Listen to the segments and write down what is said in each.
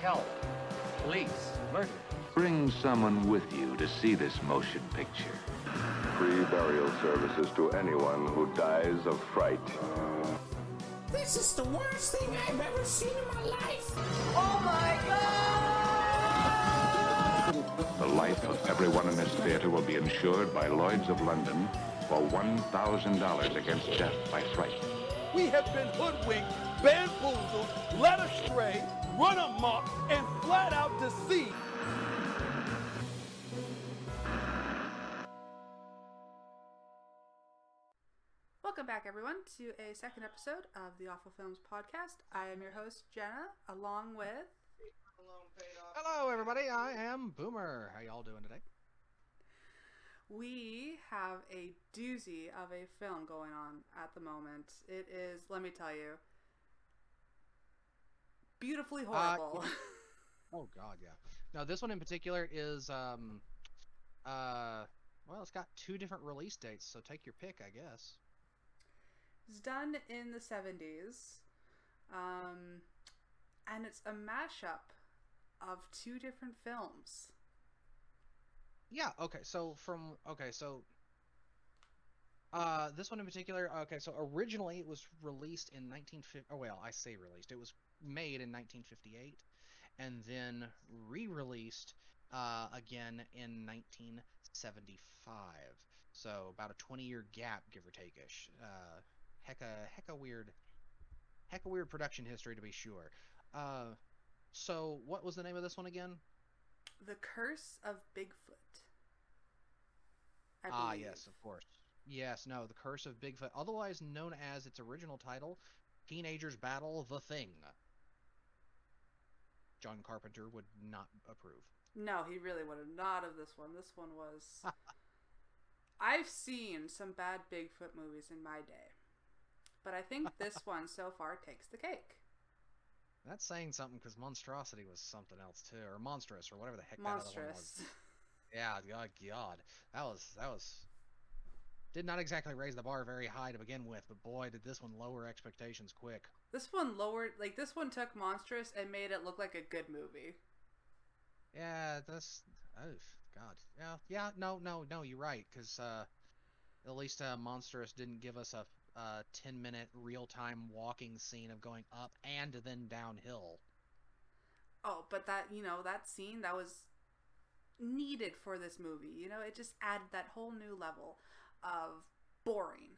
help, police, murder. Bring someone with you to see this motion picture. Free burial services to anyone who dies of fright. This is the worst thing I've ever seen in my life. Oh my God! The life of everyone in this theater will be insured by Lloyd's of London for $1,000 against death by fright. We have been hoodwinked, bamboozled, led astray, run amok, and flat out deceived. Welcome back, everyone, to a second episode of the Awful Films Podcast. I am your host, Jenna, along with... Hello, everybody. I am Boomer. How y'all doing today? We have a doozy of a film going on at the moment. It is, let me tell you, beautifully horrible. Oh, God, yeah. Now, this one in particular is, well, it's got two different release dates, so take your pick, I guess. It's done in the 70s, and it's a mashup of two different films. Yeah, okay, so this one in particular, okay, so originally it was released in 1950, oh, well, I say released, it was made in 1958, and then re-released again in 1975, so about a 20-year gap, give or take-ish. Hecka weird production history, to be sure. So what was the name of this one again? The Curse of Bigfoot. Ah, yes, of course. Yes, no, The Curse of Bigfoot, otherwise known as its original title, Teenagers Battle the Thing. John Carpenter would not approve. No, he really would not of this one. This one was... I've seen some bad Bigfoot movies in my day, but I think this one so far takes the cake. That's saying something, because Monstrosity was something else too, or Monstrous, or whatever the heck that other one was. Yeah, God, that was. Did not exactly raise the bar very high to begin with, but boy, did this one lower expectations quick. This one took Monstrous and made it look like a good movie. Yeah, that's. Oh God. Yeah. No. You're right, because at least Monstrous didn't give us a 10-minute real-time walking scene of going up and then downhill. Oh, but that scene that was needed for this movie. You know, it just added that whole new level of boring.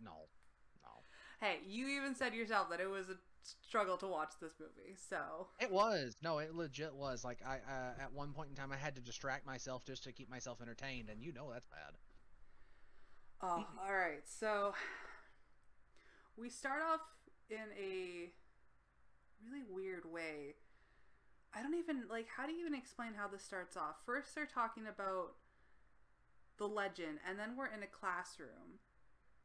No. Hey, you even said yourself that it was a struggle to watch this movie, so... It was. No, it legit was. Like, I, at one point in time, I had to distract myself just to keep myself entertained, and that's bad. Oh, alright, so... We start off in a really weird way. I don't even... Like, how do you even explain how this starts off? First, they're talking about the legend, and then we're in a classroom.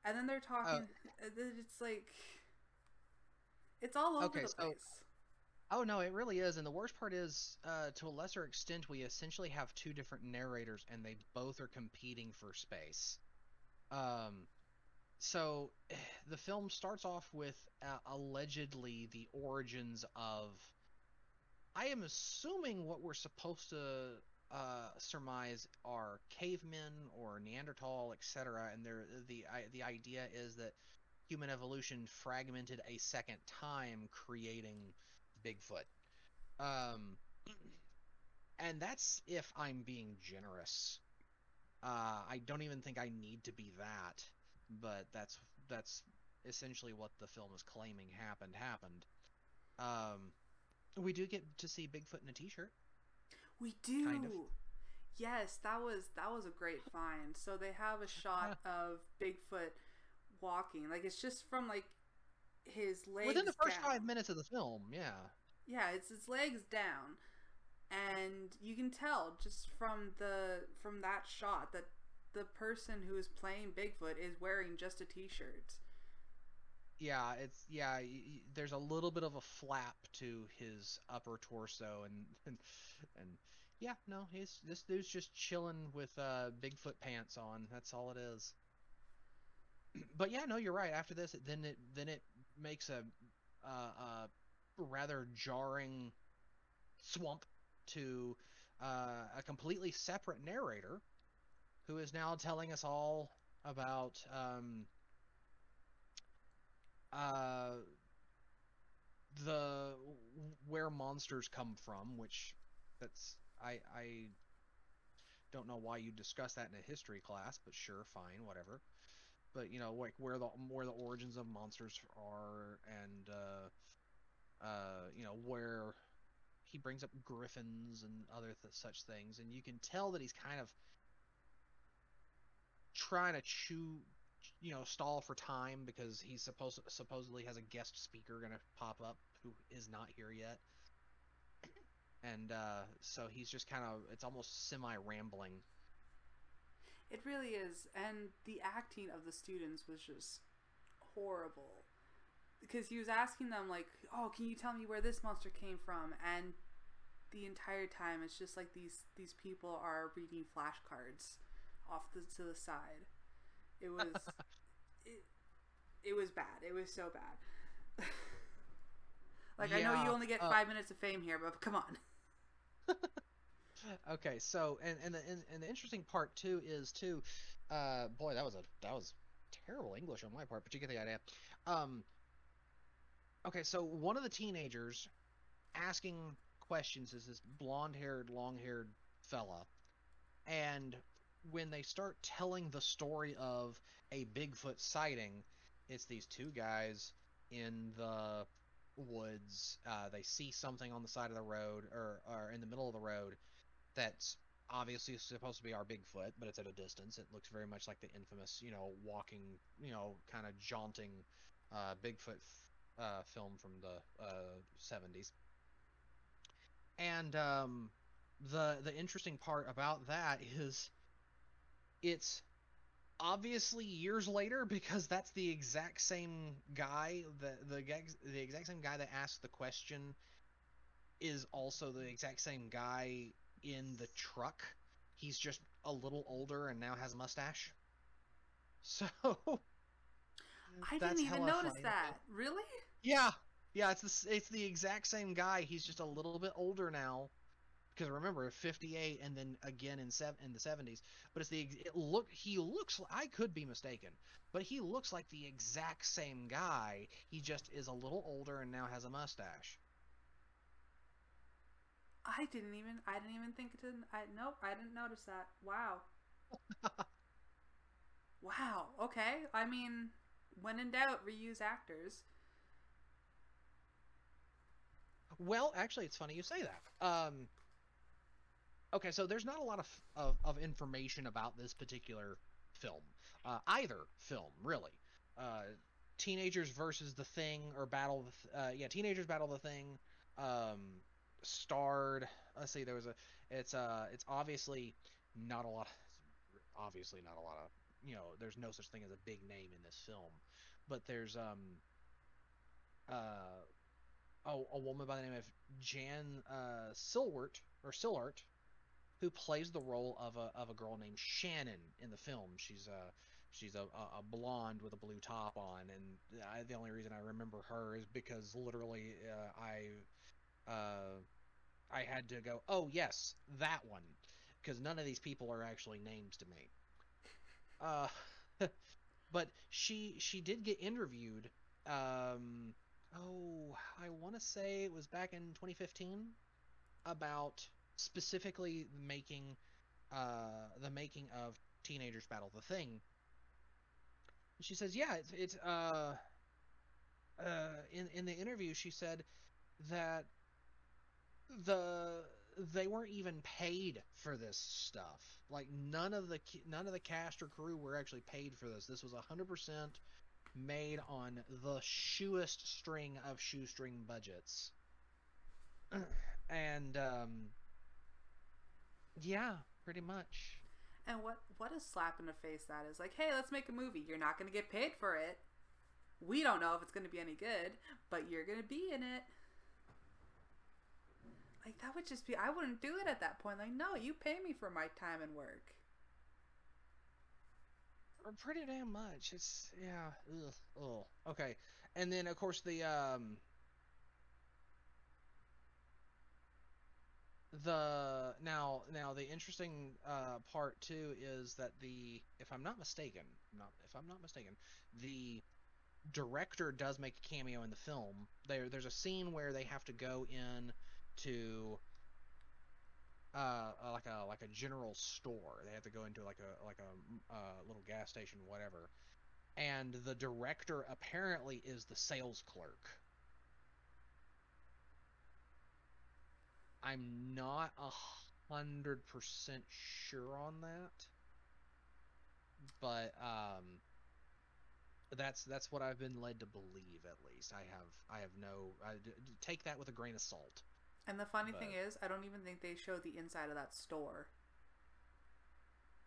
And then they're talking... It's like... It's all over the place. Oh, no, it really is. And the worst part is, to a lesser extent, we essentially have two different narrators, and they both are competing for space. So the film starts off with allegedly the origins of, I am assuming what we're supposed to surmise are cavemen or Neanderthal, etc. And the idea is that human evolution fragmented a second time, creating Bigfoot. And that's if I'm being generous. I don't even think I need to be that, but that's essentially what the film is claiming happened. We do get to see Bigfoot in a t-shirt. We do. Kind of. Yes, that was a great find. So they have a shot of Bigfoot walking, like it's just from like his legs within the first 5 minutes of the film. Yeah, it's his legs down, and you can tell just from that shot that the person who is playing Bigfoot is wearing just a t-shirt. There's a little bit of a flap to his upper torso, and yeah, no, this dude's just chilling with Bigfoot pants on. That's all it is. But yeah, no, you're right. After this, it makes a rather jarring swamp to a completely separate narrator who is now telling us all about where monsters come from, which that's I don't know why you discuss that in a history class, but sure, fine, whatever. But you know, like where the origins of monsters are, and you know, where he brings up griffins and other such things, and you can tell that he's kind of trying to stall for time, because he supposedly has a guest speaker gonna pop up who is not here yet, and so he's just kind of, it's almost semi-rambling. It really is. And the acting of the students was just horrible, because he was asking them like, oh, can you tell me where this monster came from, and the entire time it's just like these people are reading flashcards off to the side. It was it was bad. It was so bad. Like, yeah, I know you only get 5 minutes of fame here, but come on. Okay, so and the interesting part too is boy, that was terrible English on my part, but you get the idea. Okay, so one of the teenagers asking questions is this blonde-haired, long-haired fella, and when they start telling the story of a Bigfoot sighting, it's these two guys in the woods. They see something on the side of the road, or in the middle of the road, that's obviously supposed to be our Bigfoot, but it's at a distance. It looks very much like the infamous, walking, kind of jaunting Bigfoot film from the 70s. And the interesting part about that is, it's obviously years later, because that's the exact same guy, the exact same guy that asked the question is also the exact same guy in the truck. He's just a little older and now has a mustache. So I didn't even notice that. Really? Yeah. Yeah, it's the exact same guy. He's just a little bit older now. Because remember, 58, and then again in the 70s. But I could be mistaken, but he looks like the exact same guy. He just is a little older and now has a mustache. I didn't even think it didn't. Nope, I didn't notice that. Wow. Wow. Okay. I mean, when in doubt, reuse actors. Well, actually, it's funny you say that. Okay, so there's not a lot of information about this particular film. Either film, really. Teenagers versus the Thing, or Battle... Teenagers Battle the Thing. Starred... Let's see, there was a... It's obviously not a lot... Obviously not a lot of... there's no such thing as a big name in this film. But there's... a woman by the name of Jan Silwert, who plays the role of a girl named Shannon in the film. She's a blonde with a blue top on, and the only reason I remember her is because literally I had to go, oh yes, that one, because none of these people are actually names to me. But she did get interviewed. I want to say it was back in 2015 about specifically the making of Teenagers Battle the Thing. She says, yeah, in the interview she said that they weren't even paid for this stuff. Like none of the cast or crew were actually paid for this. This was 100% made on the shoest string of shoestring budgets. And yeah, pretty much. And what a slap in the face that is. Like, hey, let's make a movie. You're not going to get paid for it. We don't know if it's going to be any good, but you're going to be in it. Like, that would just be... I wouldn't do it at that point. Like, no, you pay me for my time and work. pretty damn much. It's, yeah. Ugh, ugh. Okay. And then, of course, now the interesting part too is that if I'm not mistaken, the director does make a cameo in the film. There's a scene where they have to go in to like a general store. They have to go into like a little gas station, whatever. And the director apparently is the sales clerk. I'm not 100% sure on that, but that's what I've been led to believe. At least I take that with a grain of salt. And the funny thing is, I don't even think they show the inside of that store.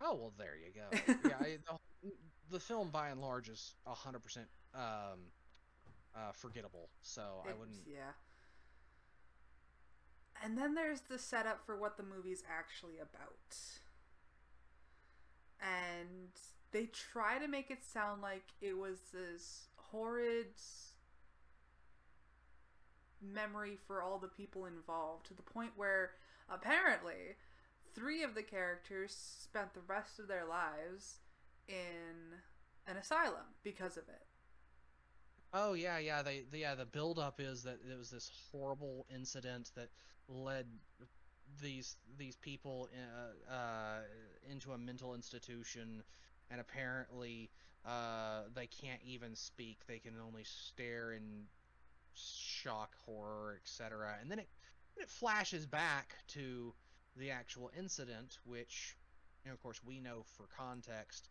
Oh, well, there you go. Yeah, the film by and large is 100% forgettable, so I wouldn't. Yeah. And then there's the setup for what the movie's actually about. And they try to make it sound like it was this horrid memory for all the people involved, to the point where apparently 3 of the characters spent the rest of their lives in an asylum because of it. Oh, yeah. The build-up is that it was this horrible incident that led these people into a mental institution, and apparently they can't even speak. They can only stare in shock, horror, etc. And then it flashes back to the actual incident, which, you know, of course, we know for context.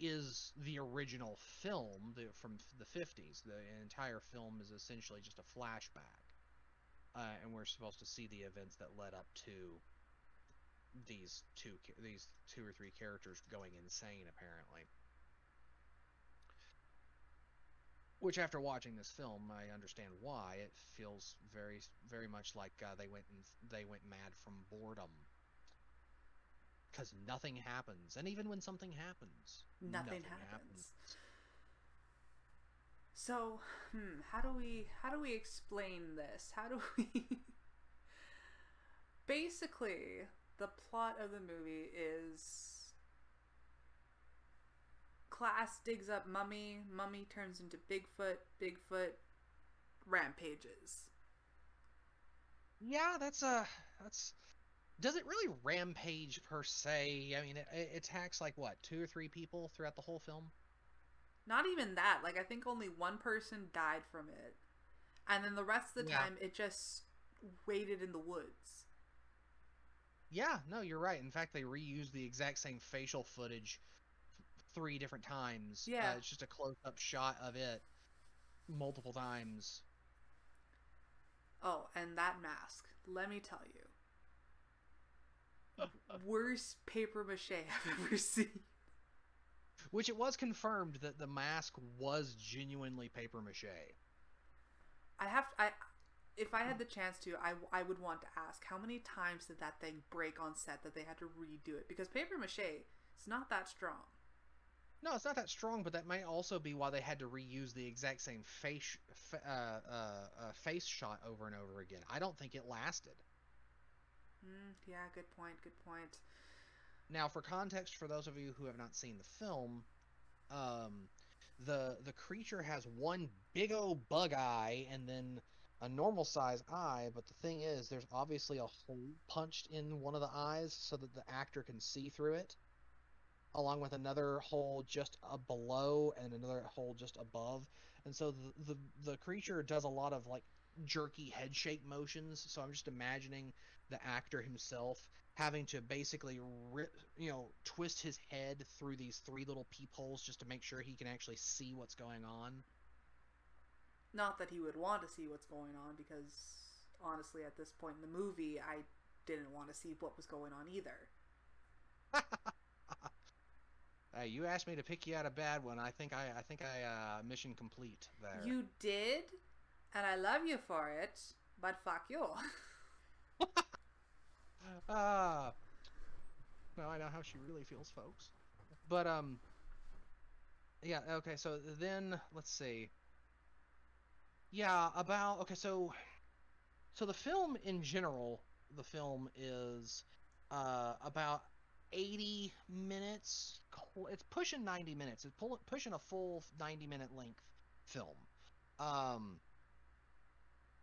Is the original film from the 50s. The entire film is essentially just a flashback. And we're supposed to see the events that led up to these two or three characters going insane, apparently. Which, after watching this film, I understand why. It feels very, very much like they went mad from boredom. Because nothing happens. And even when something happens, nothing happens. So, how do we explain this? How do we... Basically, the plot of the movie is... Class digs up Mummy. Mummy turns into Bigfoot. Bigfoot rampages. Yeah, that's... Does it really rampage per se? I mean, it attacks like what, 2 or 3 people throughout the whole film? Not even that. Like, I think only 1 person died from it. And then the rest of the time, it just waited in the woods. Yeah, no, you're right. In fact, they reused the exact same facial footage 3 different times. Yeah. It's just a close-up shot of it multiple times. Oh, and that mask. Let me tell you. Worst paper mache I've ever seen. Which, it was confirmed that the mask was genuinely paper mache. If I had the chance to, I would want to ask, how many times did that thing break on set that they had to redo it? Because paper mache is not that strong. No, it's not that strong, but that might also be why they had to reuse the exact same face shot over and over again. I don't think it lasted. Yeah, good point. Now, for context, for those of you who have not seen the film, the creature has one big old bug eye and then a normal size eye, but the thing is, there's obviously a hole punched in one of the eyes so that the actor can see through it, along with another hole just below and another hole just above, and so the creature does a lot of, like, jerky head shake motions. So I'm just imagining the actor himself having to basically twist his head through these 3 little peepholes just to make sure he can actually see what's going on. Not that he would want to see what's going on, because honestly, at this point in the movie, I didn't want to see what was going on either. You asked me to pick you out a bad one. I think I mission complete there. You did? And I love you for it, but fuck you. Well, I know how she really feels, folks. But Yeah, okay, so then, let's see. Yeah, about... Okay, so the film in general, the film is about 80 minutes. It's pushing 90 minutes. It's pushing a full 90-minute length film.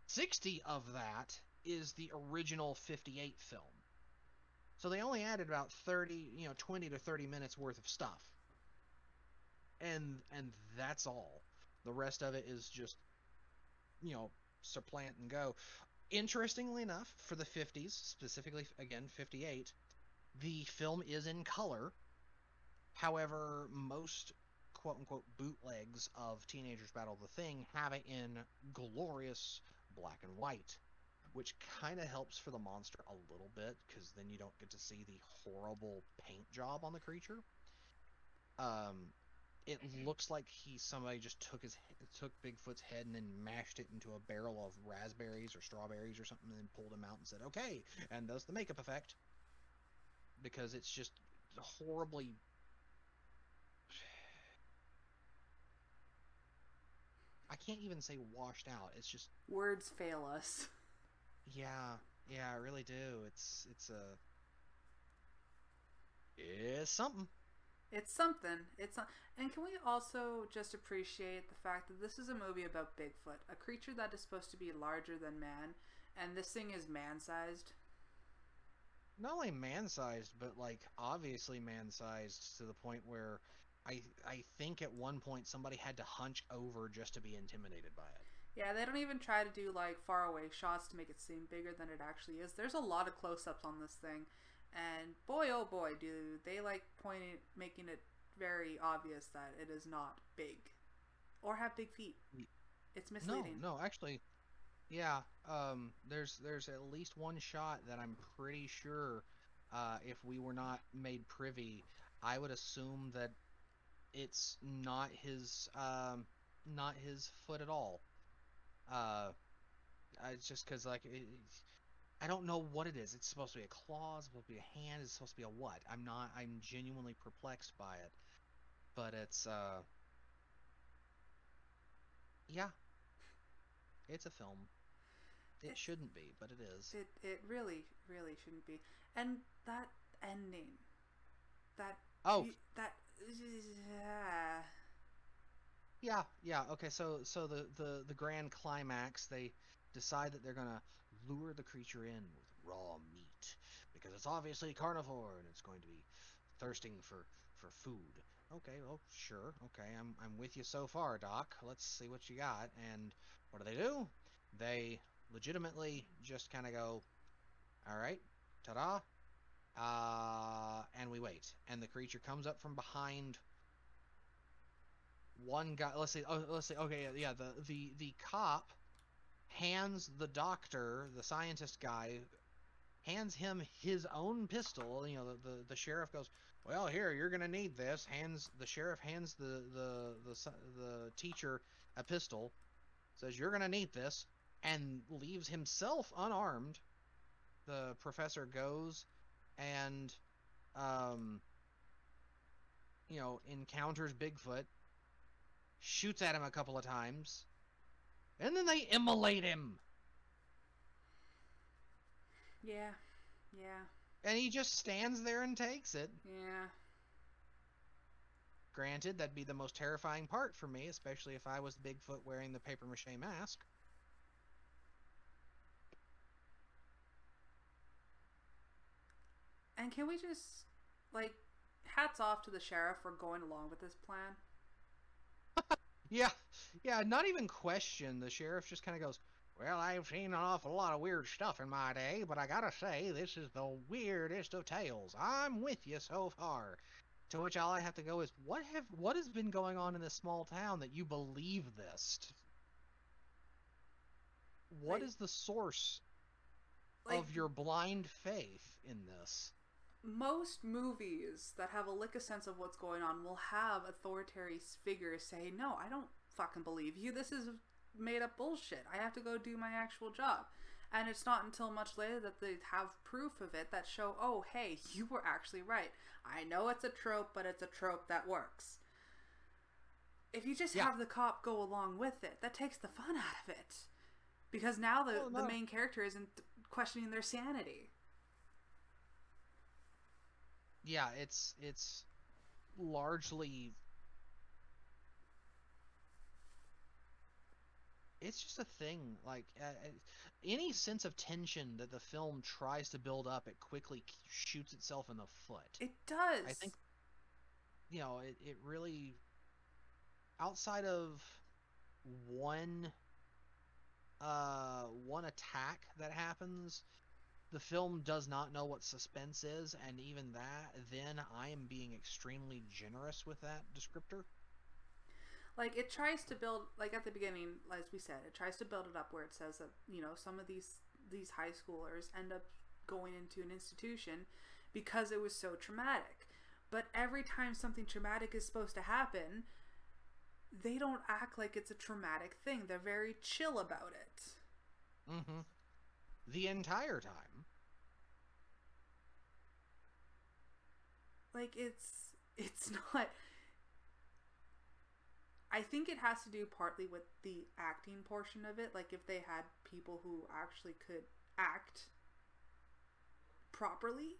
60 of that is the original 58 film. So they only added about 30, 20 to 30 minutes worth of stuff. And that's all. The rest of it is just, supplant and go. Interestingly enough, for the 50s, specifically, again, 58, the film is in color. However, most quote-unquote bootlegs of Teenagers Battle the Thing have it in glorious black and white, which kind of helps for the monster a little bit, because then you don't get to see the horrible paint job on the creature. It looks like somebody just took Bigfoot's head and then mashed it into a barrel of raspberries or strawberries or something, and then pulled him out and said, "Okay," and that's the makeup effect, because it's just horribly. I can't even say washed out. It's just words fail us. Yeah, I really do. It's something. It's something. And can we also just appreciate the fact that this is a movie about Bigfoot, a creature that is supposed to be larger than man, and this thing is man-sized? Not only man-sized, but obviously man-sized to the point where I think at one point somebody had to hunch over just to be intimidated by it. Yeah, they don't even try to do faraway shots to make it seem bigger than it actually is. There's a lot of close-ups on this thing, and boy oh boy do they making it very obvious that it is not big or have big feet. It's misleading. No, actually, yeah. There's at least one shot that I'm pretty sure, if we were not made privy, I would assume that it's not his foot at all. It's just because, I don't know what it is. It's supposed to be a claw, it's supposed to be a hand, it's supposed to be a what? I'm genuinely perplexed by it. But it's, yeah. It's a film. It shouldn't be, but it is. It really, really shouldn't be. And that ending. Yeah, okay, so the grand climax, they decide that they're gonna lure the creature in with raw meat, because it's obviously carnivore, and it's going to be thirsting for food. Okay, well, sure, okay, I'm with you so far, Doc. Let's see what you got, and what do? They legitimately just kind of go, alright, ta-da, and we wait. And the creature comes up from behind... One guy, the cop hands the doctor, the scientist guy, hands him his own pistol. The sheriff goes, well, here, you're going to need this. The sheriff hands the teacher a pistol, says, you're going to need this, and leaves himself unarmed. The professor goes and, encounters Bigfoot, shoots at him a couple of times, and then they immolate him. Yeah. And he just stands there and takes it. Yeah. Granted, that'd be the most terrifying part for me, especially if I was Bigfoot wearing the papier-mâché mask. And can we just, hats off to the sheriff for going along with this plan? Yeah, not even question. The sheriff just kind of goes, well, I've seen an awful lot of weird stuff in my day, but I gotta say, this is the weirdest of tales. I'm with you so far. To which all I have to go is, what has been going on in this small town that you believe this? What is the source of your blind faith in this? Most movies that have a lick of sense of what's going on will have authoritarian figures say, no, I don't fucking believe you. This is made up bullshit. I have to go do my actual job. And it's not until much later that they have proof of it that show, oh, hey, you were actually right. I know it's a trope, but it's a trope that works. If you just have the cop go along with it, that takes the fun out of it. Because now the main character isn't questioning their sanity. Yeah, it's largely... It's just a thing. Like, any sense of tension that the film tries to build up, it quickly shoots itself in the foot. It does. I think, you know, it really... Outside of one attack that happens, the film does not know what suspense is, and even that, then I am being extremely generous with that descriptor. Like, it tries to build, like at the beginning, as we said, it tries to build it up where it says that, you know, some of these high schoolers end up going into an institution because it was so traumatic. But every time something traumatic is supposed to happen, they don't act like it's a traumatic thing. They're very chill about it. Mm-hmm. The entire time. Like, it's not... I think it has to do partly with the acting portion of it. Like, if they had people who actually could act properly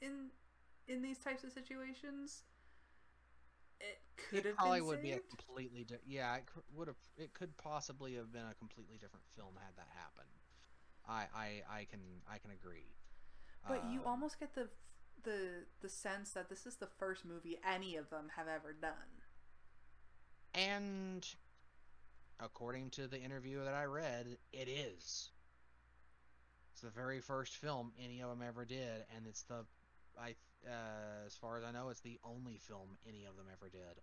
in these types of situations... It could have probably been would saved. Be a completely it could possibly have been a completely different film had that happened. I can agree. But you almost get the sense that this is the first movie any of them have ever done. And according to the interview that I read, it is. It's the very first film any of them ever did, and it's the as far as I know, it's the only film any of them ever did.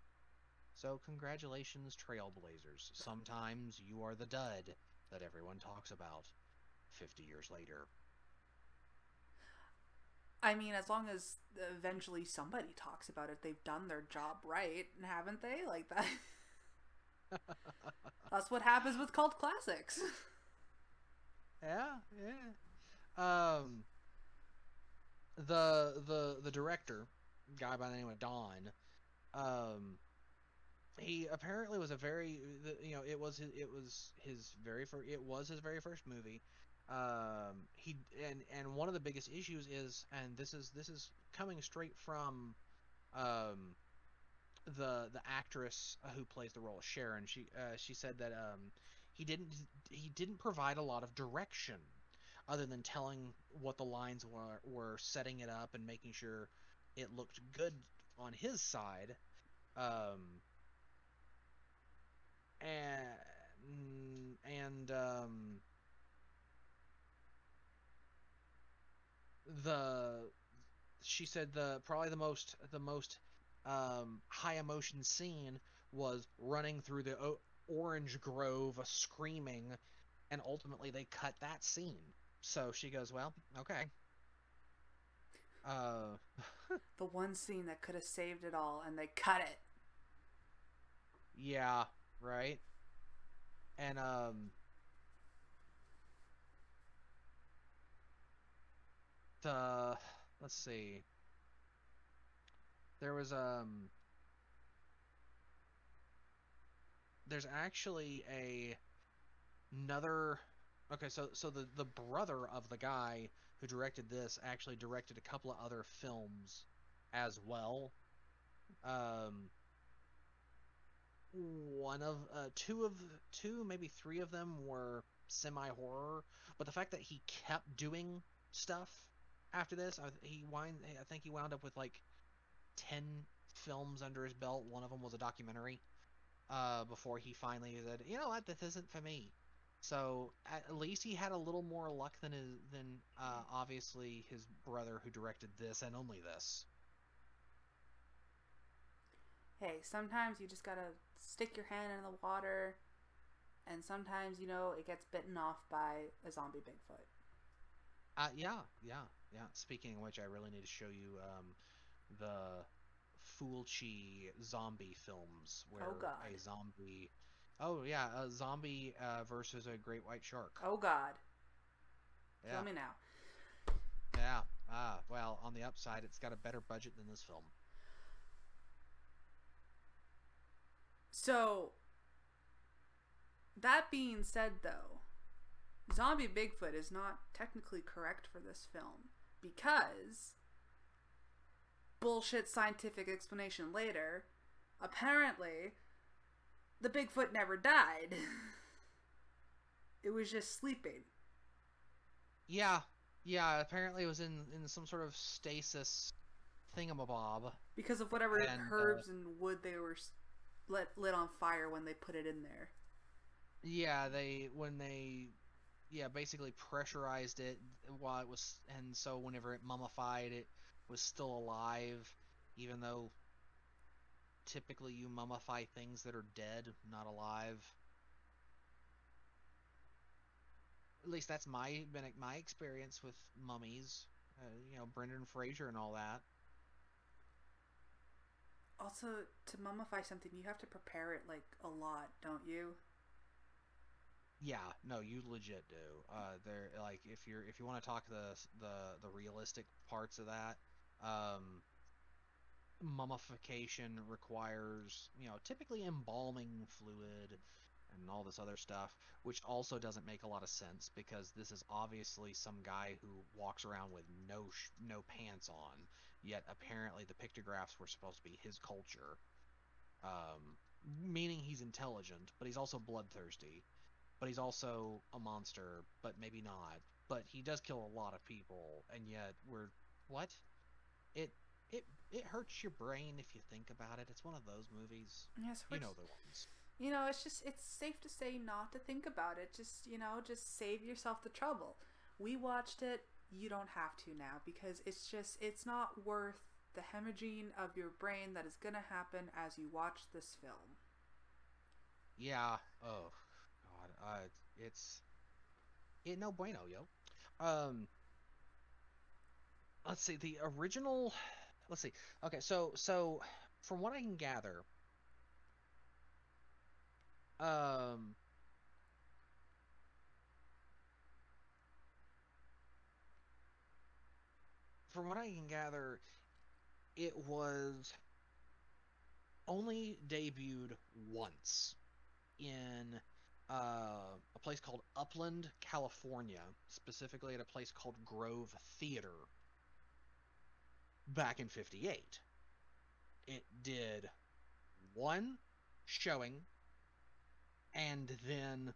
So congratulations, trailblazers. Sometimes you are the dud that everyone talks about 50 years later. I mean, as long as eventually somebody talks about it, they've done their job right, haven't they? Like that. That's what happens with cult classics. Yeah. The director, guy by the name of Don, he apparently was his very first movie. He one of the biggest issues is, and this is coming straight from the actress who plays the role of Sharon. She said that he didn't provide a lot of direction, other than telling what the lines were setting it up and making sure it looked good on his side. She said the most high emotion scene was running through the orange grove, screaming, and ultimately they cut that scene. So she goes, well, okay. The one scene that could have saved it all, and they cut it. Yeah, right? And, let's see. There was, there's actually another... Okay, so the brother of the guy who directed this actually directed a couple of other films as well. Maybe three of them were semi-horror, but the fact that he kept doing stuff after this, I think he wound up with like 10 films under his belt. One of them was a documentary. Before he finally said, you know what, this isn't for me. So at least he had a little more luck than obviously his brother who directed this and only this. Hey, sometimes you just gotta stick your hand in the water, and sometimes, you know, it gets bitten off by a zombie Bigfoot. Yeah. Speaking of which, I really need to show you the Fulci zombie films where a zombie... Oh, yeah, a zombie versus a great white shark. Oh, God. Yeah. Tell me now. Yeah. Well, on the upside, it's got a better budget than this film. So, that being said, though, Zombie Bigfoot is not technically correct for this film because, bullshit scientific explanation later, apparently, the Bigfoot never died. It was just sleeping. Yeah, apparently it was in some sort of stasis thingamabob. Because of whatever herbs and wood they were lit on fire when they put it in there. Yeah, basically pressurized it while it was, and so whenever it mummified, it was still alive, even though typically you mummify things that are dead, not alive. At least that's been my experience with mummies, Brendan Fraser and all that. Also, to mummify something, you have to prepare it a lot, don't you? Yeah, no, you legit do. If you want to talk the realistic parts of that, mummification requires typically embalming fluid and all this other stuff, which also doesn't make a lot of sense because this is obviously some guy who walks around with no pants on. Yet apparently the pictographs were supposed to be his culture, meaning he's intelligent, but he's also bloodthirsty. But he's also a monster, but maybe not. But he does kill a lot of people, and yet it hurts your brain if you think about it. It's one of those movies. Yes, you know the ones. It's safe to say not to think about it. Just save yourself the trouble. We watched it. You don't have to now because it's not worth the hemorrhaging of your brain that is gonna happen as you watch this film. Yeah. Oh. God, it's no bueno, yo. Let's see the original. Let's see. Okay, so from what I can gather, it was only debuted once in a place called Upland, California, specifically at a place called Grove Theater. Back in 1958, it did one showing, and then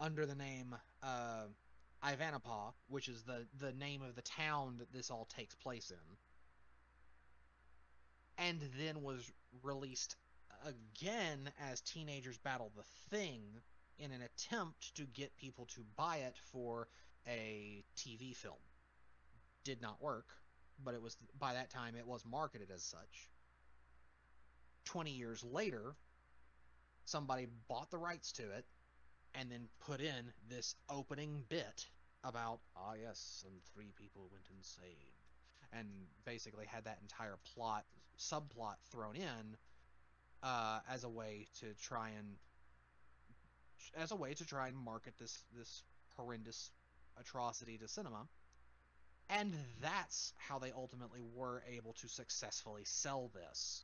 under the name Ivanpah, which is the name of the town that this all takes place in, and then was released again as Teenagers Battle the Thing in an attempt to get people to buy it for a TV film. Did not work, but it was, by that time it was marketed as such. 20 years later, somebody bought the rights to it and then put in this opening bit about, and three people went insane, and basically had that entire subplot thrown in as a way to try and market this horrendous atrocity to cinema, and that's how they ultimately were able to successfully sell this,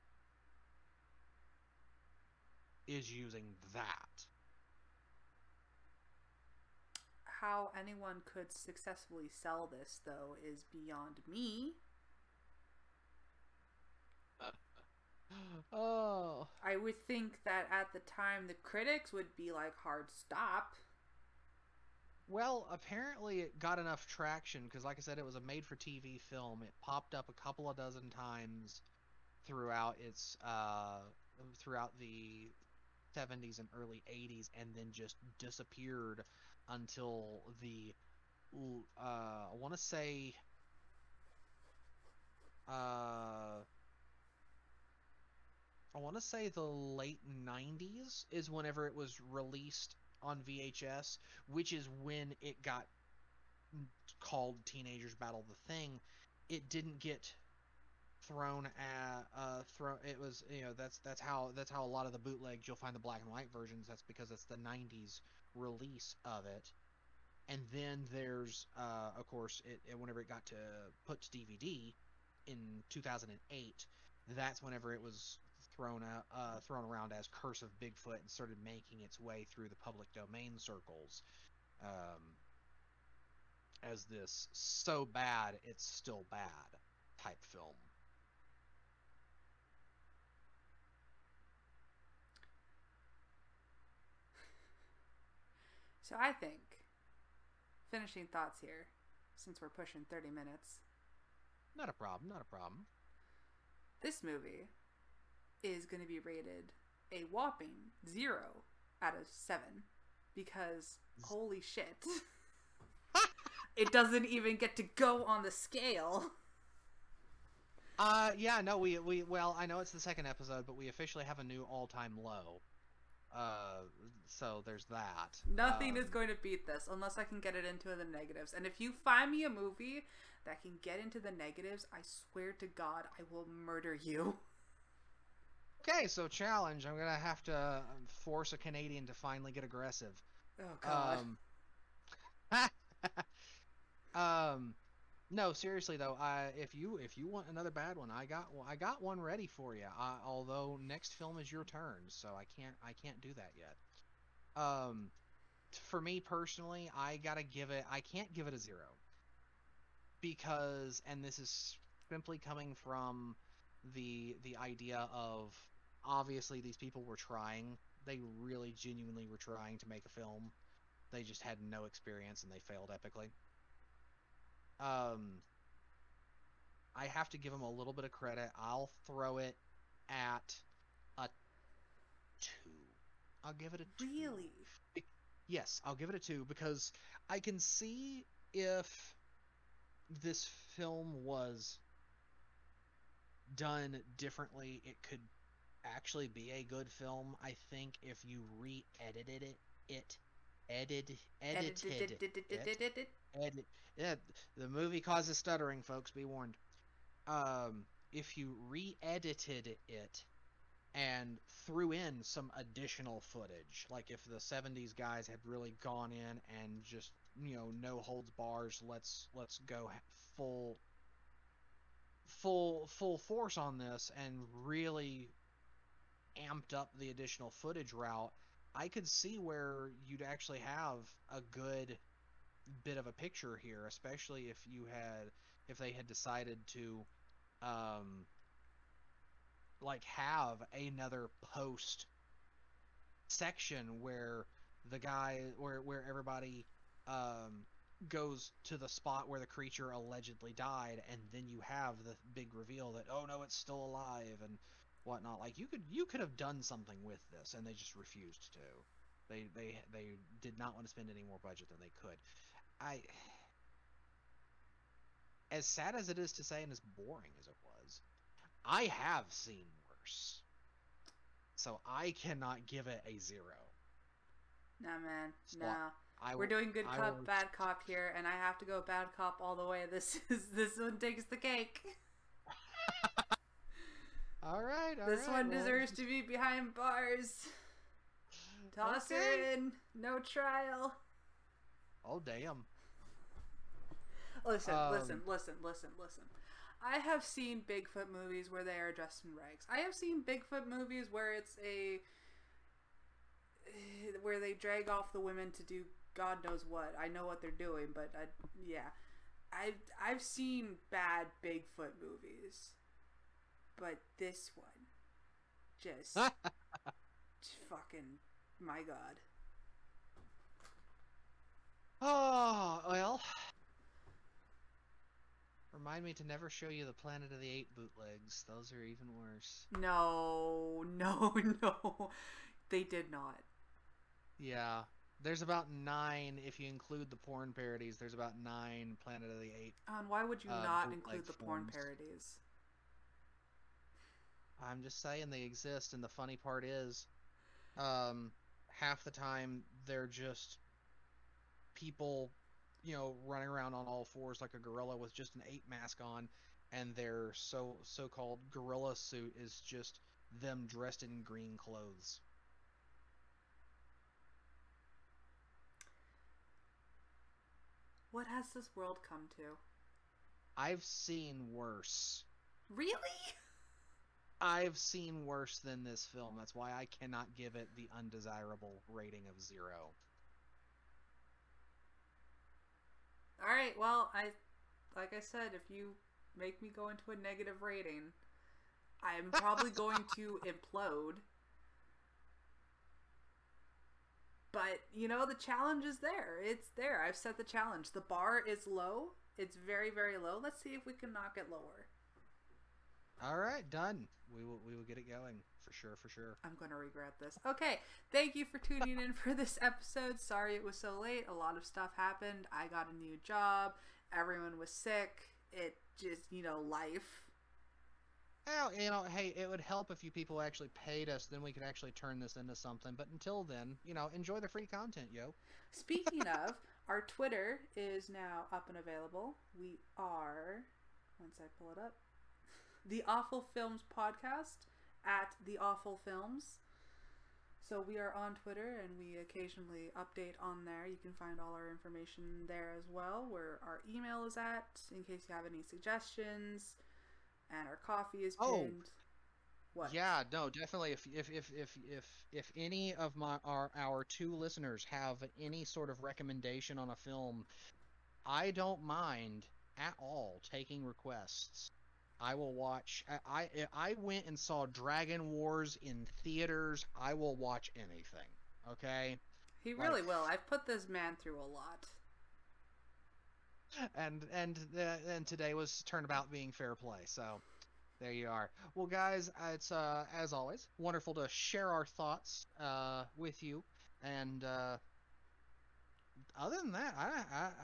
is using that. How anyone could successfully sell this, though, is beyond me. Oh. I would think that at the time the critics would be like, hard stop. Well, apparently it got enough traction because, like I said, it was a made-for-TV film. It popped up a couple of dozen times throughout its throughout the 70s and early 80s, and then just disappeared until the I want to say the late 90s is whenever it was released on VHS, which is when it got called Teenagers Battle the Thing. It didn't get thrown at it was, that's how a lot of the bootlegs you'll find, the black and white versions. That's because it's the 90s release of it. And then there's of course it whenever it got to put to DVD in 2008, that's whenever it was thrown around as Curse of Bigfoot and started making its way through the public domain circles as this so bad it's still bad type film. So I think, finishing thoughts here, since we're pushing 30 minutes. Not a problem, not a problem. This movie is going to be rated a whopping 0 out of 7 because, holy shit, it doesn't even get to go on the scale. Yeah, no, we well, I know it's the second episode, but we officially have a new all-time low. So there's that. Nothing is going to beat this unless I can get it into the negatives. And if you find me a movie that can get into the negatives, I swear to God, I will murder you. Okay, so challenge. I'm going to have to force a Canadian to finally get aggressive. Oh, God. No, seriously though, if you want another bad one, I got one ready for you. Although next film is your turn, so I can't do that yet. For me personally, I can't give it a 0 because, and this is simply coming from the idea of obviously these people were trying. They really genuinely were trying to make a film. They just had no experience and they failed epically. I have to give him a little bit of credit. I'll throw it at a 2. I'll give it a 2. Really? Yes, I'll give it a 2 because I can see if this film was done differently, it could actually be a good film. I think if you re-edited it, the movie causes stuttering, folks, be warned. If you re-edited it and threw in some additional footage, like if the 70s guys had really gone in and just, you know, no holds bars, let's go full force on this and really amped up the additional footage route, I could see where you'd actually have a good bit of a picture here, especially if they had decided to like have another post section where the guy where everybody goes to the spot where the creature allegedly died, and then you have the big reveal that, oh no, it's still alive and whatnot. Like you could have done something with this, and they just refused to. They did not want to spend any more budget than they could. As sad as it is to say, and as boring as it was, I have seen worse. So I cannot give it a 0. Nah, man. So no. We're doing good cop, bad cop here, and I have to go bad cop all the way. This one takes the cake. All right. This one deserves to be behind bars. Toss her in. No trial. Oh, damn. Listen. I have seen Bigfoot movies where they are dressed in rags. I have seen Bigfoot movies where where they drag off the women to do God knows what. I know what they're doing, but I've seen bad Bigfoot movies. But this one just fucking, my God. Oh, well. Remind me to never show you the Planet of the Eight bootlegs. Those are even worse. No. They did not. Yeah. There's about 9, if you include the porn parodies, there's about 9 Planet of the Eight. And why would you not include the porn parodies? I'm just saying they exist, and the funny part is... half the time they're just people, you know, running around on all fours like a gorilla with just an ape mask on, and their so-called gorilla suit is just them dressed in green clothes. What has this world come to? I've seen worse. Really? I've seen worse than this film. That's why I cannot give it the undesirable rating of 0. All right. Well, like I said, if you make me go into a negative rating, I'm probably going to implode. But, you know, the challenge is there. It's there. I've set the challenge. The bar is low. It's very, very low. Let's see if we can knock it lower. All right, done. We will get it going for sure. I'm going to regret this. Okay, thank you for tuning in for this episode. Sorry it was so late. A lot of stuff happened. I got a new job. Everyone was sick. It just, life. Well, hey, it would help if you people actually paid us. Then we could actually turn this into something. But until then, enjoy the free content, yo. Speaking of, our Twitter is now up and available. We are, once I pull it up, The Awful Films Podcast at The Awful Films. So we are on Twitter and we occasionally update on there. You can find all our information there as well, where our email is at, in case you have any suggestions, and our coffee is pinned. Oh. What? Yeah, no, definitely. If any of our two listeners have any sort of recommendation on a film, I don't mind at all taking requests. I will watch. I went and saw Dragon Wars in theaters. I will watch anything. Okay? He really will. I've put this man through a lot. And today was turnabout being fair play. So there you are. Well, guys, it's as always wonderful to share our thoughts with you. And other than that,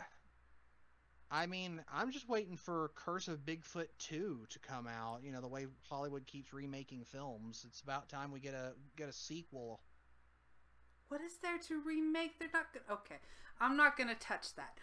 I mean, I'm just waiting for Curse of Bigfoot 2 to come out. The way Hollywood keeps remaking films, it's about time we get a sequel. What is there to remake? They're not good. Okay, I'm not gonna touch that.